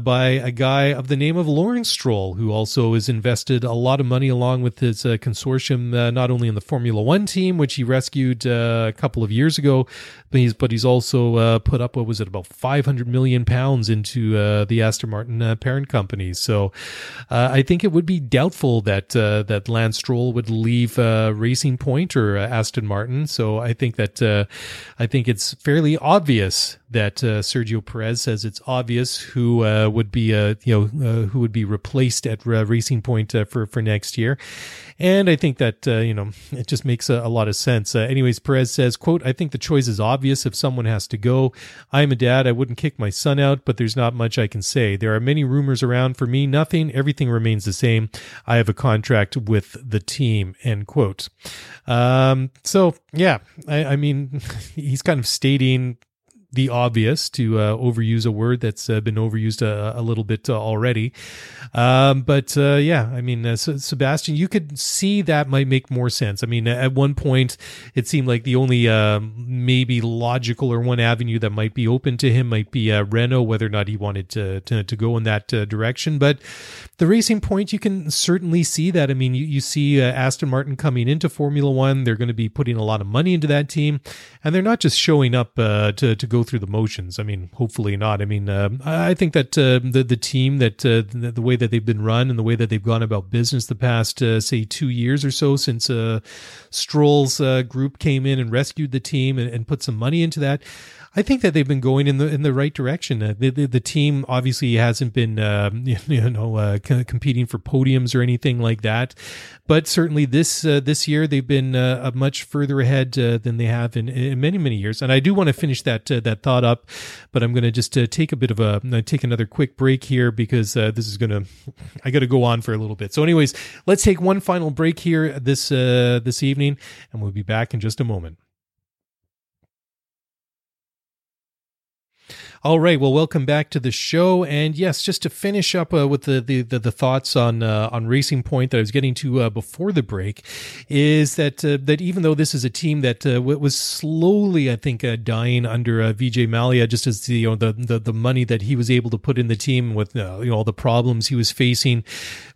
by a guy of the name of Lawrence Stroll, who also has invested a lot of money along with his consortium, not only in the Formula One team, which he rescued a couple of years ago, but he's also put up, about £500 million into the Aston Martin parent company. So I think it would be doubtful that Lance Stroll would leave Racing Point or Aston Martin. So I think that it's fairly obvious that Sergio Perez says it's obvious who who would be replaced at Racing Point for next year. And I think that it just makes a lot of sense. Anyways, Perez says, quote, "I think the choice is obvious. If someone has to go, I'm a dad. I wouldn't kick my son out, but there's not much I can say. There are many rumors around. For me, nothing. Everything remains the same. I have a contract with the team," end quote. So yeah, I mean, he's kind of stating the obvious, to overuse a word that's been overused a little bit already. So Sebastian, you could see that might make more sense. I mean, at one point, it seemed like the only maybe logical or one avenue that might be open to him might be Renault, whether or not he wanted to go in that direction. But the Racing Point, you can certainly see that. I mean, you see Aston Martin coming into Formula One. They're going to be putting a lot of money into that team, and they're not just showing up to go through the motions. I mean, hopefully not. I mean, I think that the team, that the way that they've been run and the way that they've gone about business the past, say, 2 years or so since Stroll's group came in and rescued the team and put some money into that, I think that they've been going in the right direction. The team obviously hasn't been competing for podiums or anything like that, but certainly this year they've been much further ahead than they have in many years. And I do want to finish that thought up, but I'm going to just take another quick break here, because I got to go on for a little bit. So, anyways, let's take one final break here this evening, and we'll be back in just a moment. All right. Well, welcome back to the show. And yes, just to finish up with the thoughts on Racing Point that I was getting to before the break, is that even though this is a team that was slowly, I think, dying under Vijay Mallya, just as the money that he was able to put in the team with all the problems he was facing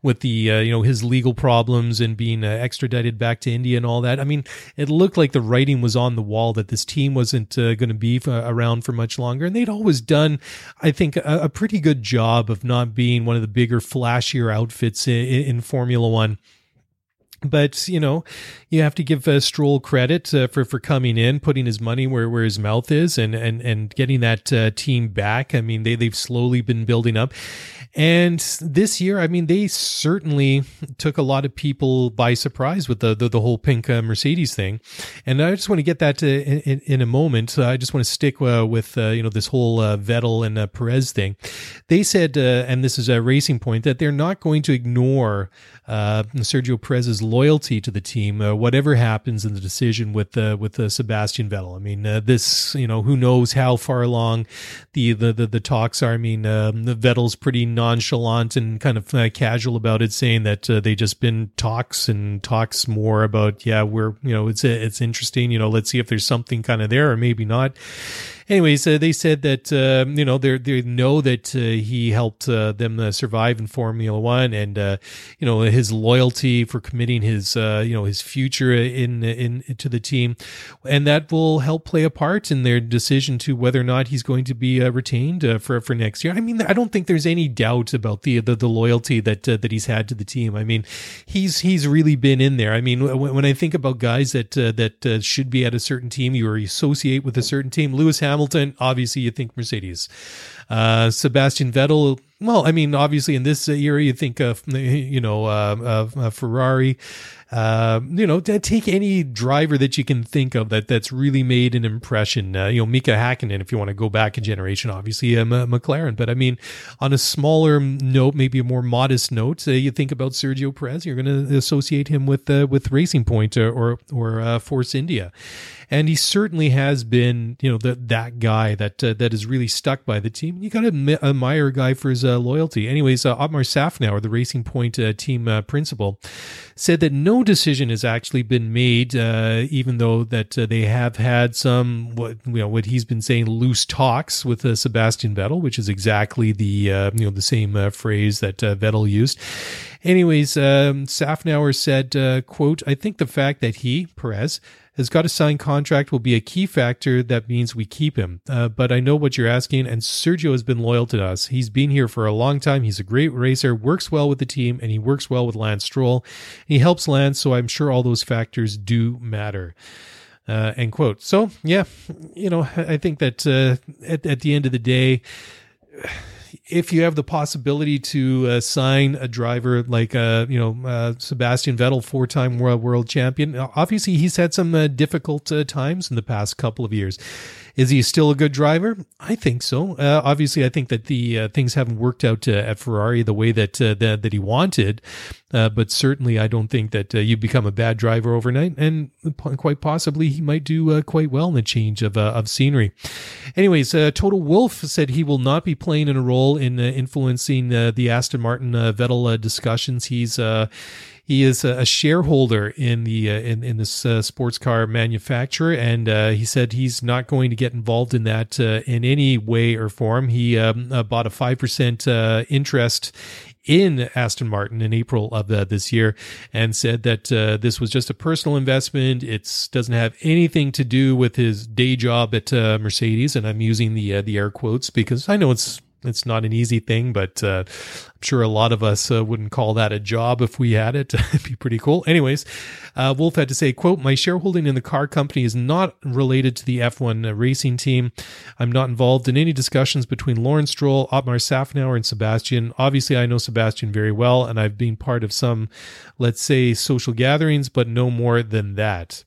with the his legal problems and being extradited back to India and all that. I mean, it looked like the writing was on the wall that this team wasn't going to be around for much longer, and they'd always done, I think, a pretty good job of not being one of the bigger, flashier outfits in Formula One. But, you have to give Stroll credit for coming in, putting his money where his mouth is, and getting that team back. I mean, they've slowly been building up. And this year, I mean, they certainly took a lot of people by surprise with the whole pink Mercedes thing. And I just want to get that in a moment. I just want to stick with this whole Vettel and Perez thing. They said, and this is a Racing Point, that they're not going to ignore Sergio Perez's loyalty to the team, whatever happens in the decision with Sebastian Vettel. I mean, this, who knows how far along the talks are. I mean, Vettel's pretty nonchalant and kind of casual about it, saying that they just been talks more about, we're, it's interesting, let's see if there's something kind of there or maybe not. Anyways, they said that, they know that he helped them survive in Formula One, and, his loyalty for committing his, his future into the team. And that will help play a part in their decision to whether or not he's going to be retained for next year. I mean, I don't think there's any doubt about the loyalty that he's had to the team. I mean, he's really been in there. I mean, when I think about guys that should be at a certain team, you associate with a certain team, Lewis Hamilton, obviously you think Mercedes. Sebastian Vettel, well, I mean, obviously in this era you think of Ferrari. Take any driver that you can think of that's really made an impression. Mika Hakkinen, if you want to go back a generation, obviously McLaren. But I mean, on a smaller note, maybe a more modest note, you think about Sergio Perez, you're going to associate him with Racing Point or Force India, and he certainly has been that guy that is really stuck by the team. You got to admire a guy for his loyalty. Anyways, Otmar Szafnauer, the Racing Point team principal, said that no decision has actually been made, even though that they have had some what he's been saying, loose talks with Sebastian Vettel, which is exactly the the same phrase that Vettel used. Anyways, Szafnauer said, quote, "I think the fact that he, Perez, has got a signed contract will be a key factor. That means we keep him. But I know what you're asking, and Sergio has been loyal to us. He's been here for a long time. He's a great racer, works well with the team, and he works well with Lance Stroll. He helps Lance, so I'm sure all those factors do matter." End quote. So, I think that at the end of the day, if you have the possibility to sign a driver like, Sebastian Vettel, four-time world champion, obviously he's had some difficult times in the past couple of years. Is he still a good driver? I think so. Obviously, I think that the things haven't worked out at Ferrari the way that he wanted. But certainly, I don't think that you become a bad driver overnight, and quite possibly he might do quite well in the change of scenery. Anyways, Toto Wolff said he will not be playing a role in influencing the Aston Martin Vettel discussions. He is a shareholder in the in this sports car manufacturer, and he said he's not going to get involved in that in any way or form. He bought a 5% interest in Aston Martin in April of this year and said that this was just a personal investment. It doesn't have anything to do with his day job at Mercedes. And I'm using the air quotes because I know it's not an easy thing, but I'm sure a lot of us wouldn't call that a job if we had it. It'd be pretty cool. Anyways, Wolff had to say, quote, "My shareholding in the car company is not related to the F1 racing team. I'm not involved in any discussions between Lawrence Stroll, Otmar Szafnauer, and Sebastian. Obviously, I know Sebastian very well, and I've been part of some, let's say, social gatherings, but no more than that."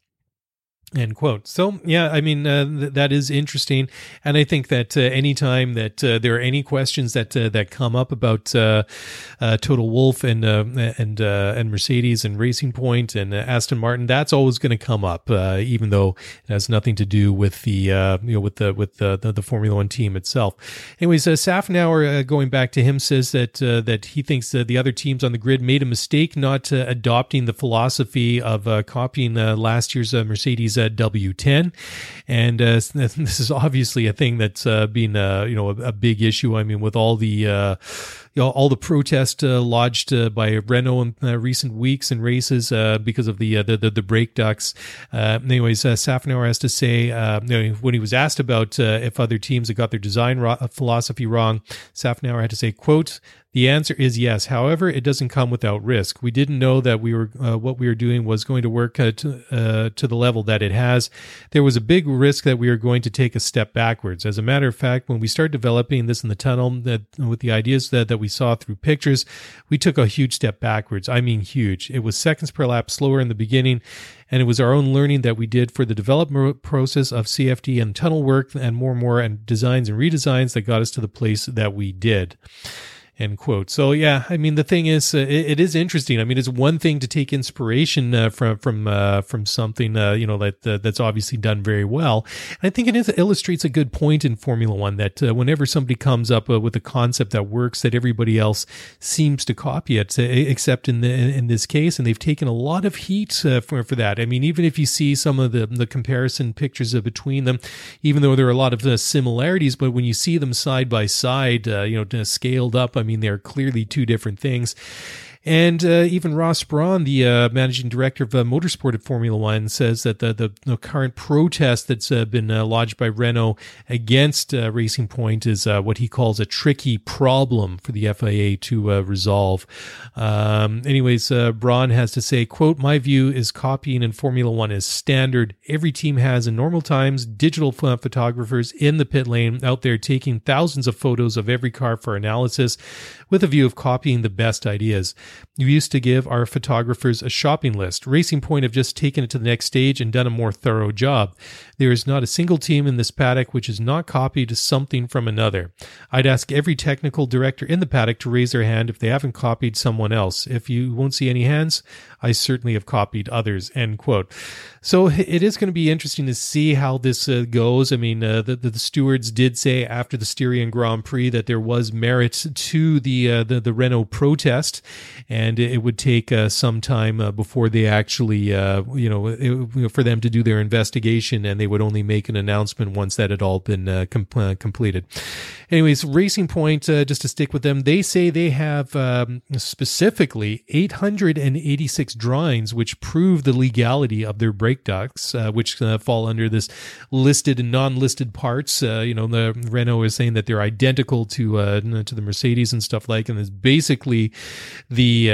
End quote. So, yeah, I mean, that is interesting. And I think that anytime that there are any questions that come up about Toto Wolff and Mercedes and Racing Point and Aston Martin, that's always going to come up, even though it has nothing to do with the Formula One team itself. Anyways, Szafnauer, going back to him, says that he thinks that the other teams on the grid made a mistake not adopting the philosophy of copying last year's Mercedes W10, and this is obviously a thing that's been a big issue. I mean, with all the all the protest lodged by Renault in recent weeks and races because of the brake ducts. Anyways, Szafnauer has to say, when he was asked about if other teams had got their design philosophy wrong, Szafnauer had to say, quote, "The answer is yes. However, it doesn't come without risk. We didn't know that we were what we were doing was going to work to the level that it has. There was a big risk that we were going to take a step backwards. As a matter of fact, when we started developing this in the tunnel, that with the ideas that we saw through pictures, we took a huge step backwards. I mean, huge. It was seconds per lap slower in the beginning, and it was our own learning that we did for the development process of CFD and tunnel work and more and designs and redesigns that got us to the place that we did." End quote. So, yeah, I mean, the thing is, it is interesting. I mean, it's one thing to take inspiration from something, that's obviously done very well. And I think it illustrates a good point in Formula One that whenever somebody comes up with a concept that works, that everybody else seems to copy it, except in this case. And they've taken a lot of heat for that. I mean, even if you see some of the comparison pictures between them, even though there are a lot of similarities, but when you see them side by side, scaled up, I mean, they're clearly two different things. And even Ross Brawn, the managing director of motorsport at Formula One, says that the current protest that's been lodged by Renault against Racing Point is what he calls a tricky problem for the FIA to resolve. Brawn has to say, quote, "My view is copying in Formula One is standard. Every team has, in normal times, digital photographers in the pit lane out there taking thousands of photos of every car for analysis with a view of copying the best ideas. You used to give our photographers a shopping list. Racing Point have just taken it to the next stage and done a more thorough job. There is not a single team in this paddock which has not copied something from another. I'd ask every technical director in the paddock to raise their hand if they haven't copied someone else. If you won't see any hands, I certainly have copied others," end quote. So it is going to be interesting to see how this goes. I mean, the stewards did say after the Styrian Grand Prix that there was merit to the Renault protest, and it would take some time before they actually, for them to do their investigation, and they would only make an announcement once that had all been completed. Anyways, Racing Point, just to stick with them, they say they have specifically 886 drawings which prove the legality of their brake ducts, which fall under this listed and non-listed parts. The Renault is saying that they're identical to the Mercedes and stuff and it's basically the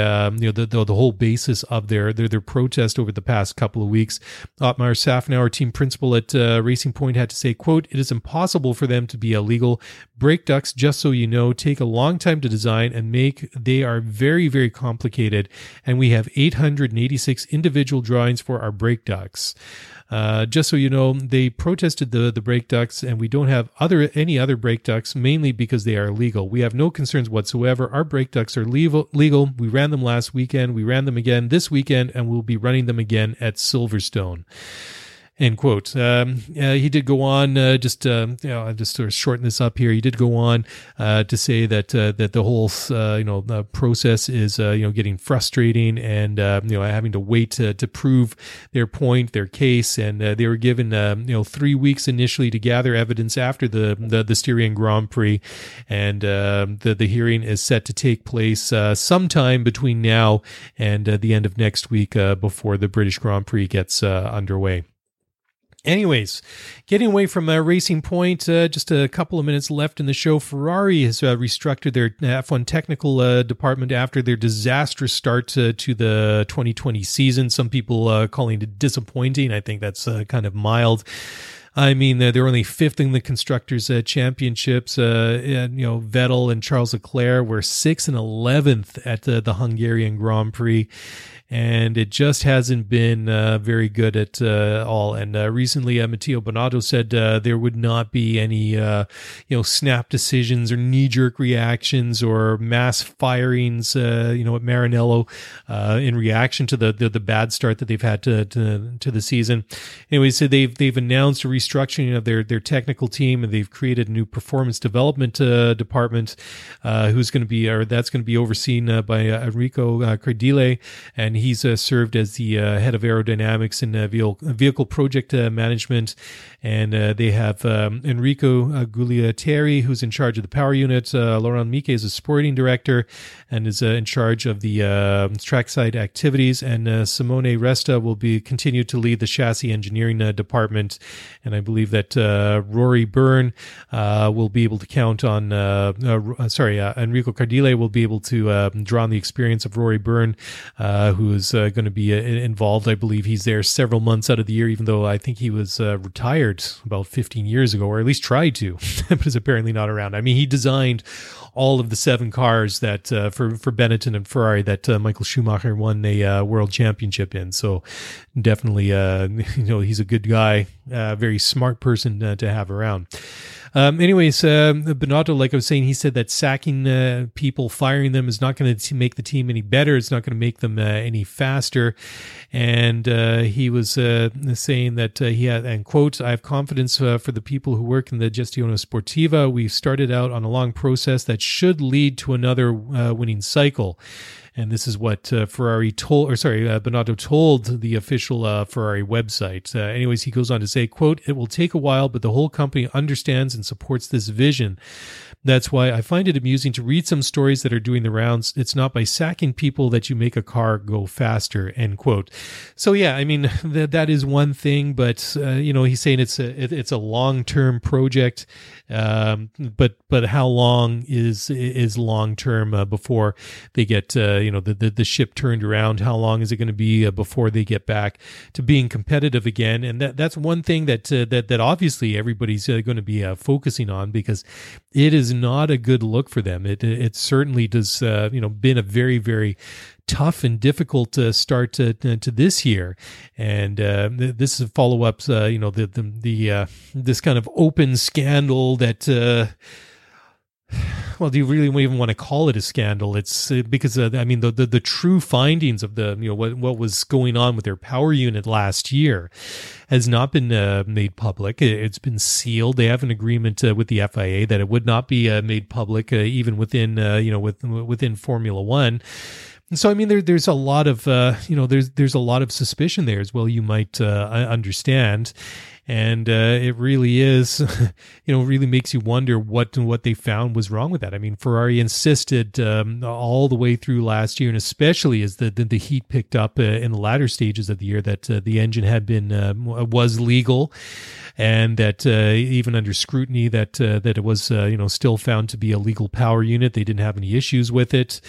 whole basis of their protest over the past couple of weeks. Otmar Szafnauer, team principal at Racing Point, had to say, quote, "It is impossible for them to be illegal. Brake ducts, just so you know, take a long time to design and make. They are very, very complicated, and we have 886 individual drawings for our brake ducts. Just so you know, they protested the brake ducts, and we don't have any other brake ducts, mainly because they are illegal. We have no concerns whatsoever. Our brake ducts are legal. We ran them last weekend. We ran them again this weekend, and we'll be running them again at Silverstone." end quote. He did go on, I'll just sort of shorten this up here. He did go on to say that the whole process is getting frustrating and having to wait to prove their point, their case, and they were given 3 weeks initially to gather evidence after the Styrian Grand Prix, and the hearing is set to take place sometime between now and the end of next week before the British Grand Prix gets underway. Anyways, getting away from Racing Point, just a couple of minutes left in the show. Ferrari has restructured their F1 technical department after their disastrous start to the 2020 season. Some people calling it disappointing. I think that's kind of mild. I mean, they're only fifth in the Constructors' Championships. Vettel and Charles Leclerc were 6th and 11th at the Hungarian Grand Prix. And it just hasn't been very good at all. And recently, Matteo Bonato said there would not be any, snap decisions or knee-jerk reactions or mass firings, at Maranello in reaction to the bad start that they've had to the season. Anyway, so they've announced a restructuring of their technical team, and they've created a new performance development department, that's going to be overseen by Enrico Cardile, and he's served as the head of aerodynamics and vehicle project management. And they have Enrico Guglielmini, who's in charge of the power unit. Laurent Miquet is a sporting director and is in charge of the trackside activities. And Simone Resta will continue to lead the chassis engineering department. And I believe that Rory Byrne will be able to count on, Enrico Cardile will be able to draw on the experience of Rory Byrne, who is going to be involved. I believe he's there several months out of the year, even though I think he was retired about 15 years ago, or at least tried to, but is apparently not around. I mean, he designed all of the 7 cars that for Benetton and Ferrari that Michael Schumacher won a world championship in. So definitely, he's a good guy, very smart person to have around. Bonato, like I was saying, he said that sacking people, firing them is not going to make the team any better. It's not going to make them any faster. And he was saying that he had, and quote, "I have confidence for the people who work in the Gestione Sportiva. We've started out on a long process that should lead to another winning cycle." And this is what Bonato told the official Ferrari website. Anyways, he goes on to say, quote, "It will take a while, but the whole company understands and supports this vision. That's why I find it amusing to read some stories that are doing the rounds. It's not by sacking people that you make a car go faster," end quote. So, yeah, I mean, that is one thing, but, he's saying it's a long-term project, but how long is long-term before they get... the ship turned around. How long is it going to be before they get back to being competitive again? And that's one thing that obviously everybody's going to be focusing on, because it is not a good look for them. It certainly does. Been a very, very tough and difficult start to this year, and this is follow-ups. This kind of open scandal that. Well, do you really even want to call it a scandal? It's because the true findings of the what was going on with their power unit last year has not been made public. It's been sealed. They have an agreement with the FIA that it would not be made public, even within within Formula One. And so, I mean, there's a lot of there's a lot of suspicion there as well. You might understand. And it really is, really makes you wonder what they found was wrong with that. I mean, Ferrari insisted all the way through last year, and especially as the heat picked up in the latter stages of the year, that the engine had been was legal, and that even under scrutiny, that it was still found to be a legal power unit. They didn't have any issues with it.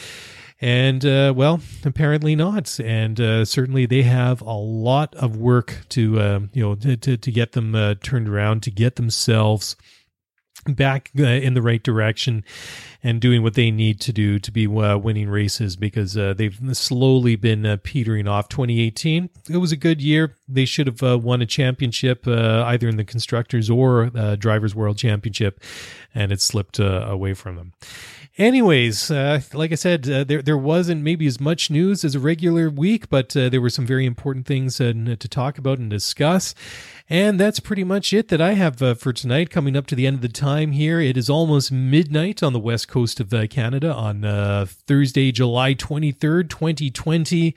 And, apparently not. And certainly they have a lot of work to get them turned around, to get themselves back in the right direction and doing what they need to do to be winning races, because they've slowly been petering off. 2018, it was a good year. They should have won a championship either in the Constructors or Drivers' World Championship, and it slipped away from them. Anyways, like I said, there wasn't maybe as much news as a regular week, but there were some very important things to talk about and discuss. And that's pretty much it that I have for tonight. Coming up to the end of the time here, it is almost midnight on the west coast of Canada on Thursday, July 23rd, 2020.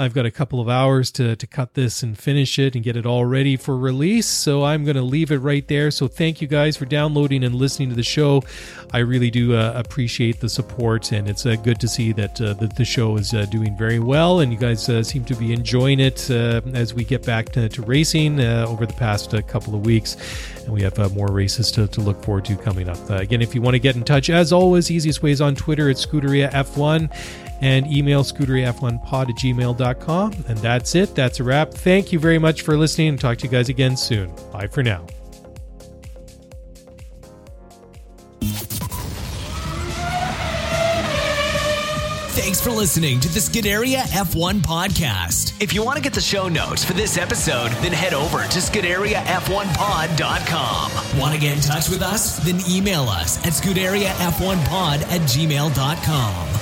I've got a couple of hours to cut this and finish it and get it all ready for release. So I'm going to leave it right there. So thank you guys for downloading and listening to the show. I really do appreciate the support, and it's good to see that the show is doing very well, and you guys seem to be enjoying it as we get back to racing over the past couple of weeks. And we have more races to look forward to coming up. Again, if you want to get in touch, as always, easiest way is on Twitter at ScuderiaF1. And email scuderiaf1pod@gmail.com. And that's it. That's a wrap. Thank you very much for listening, and talk to you guys again soon. Bye for now. Thanks for listening to the Scuderia F1 podcast. If you want to get the show notes for this episode, then head over to ScuderiaF1pod.com. Want to get in touch with us? Then email us at ScuderiaF1pod@gmail.com.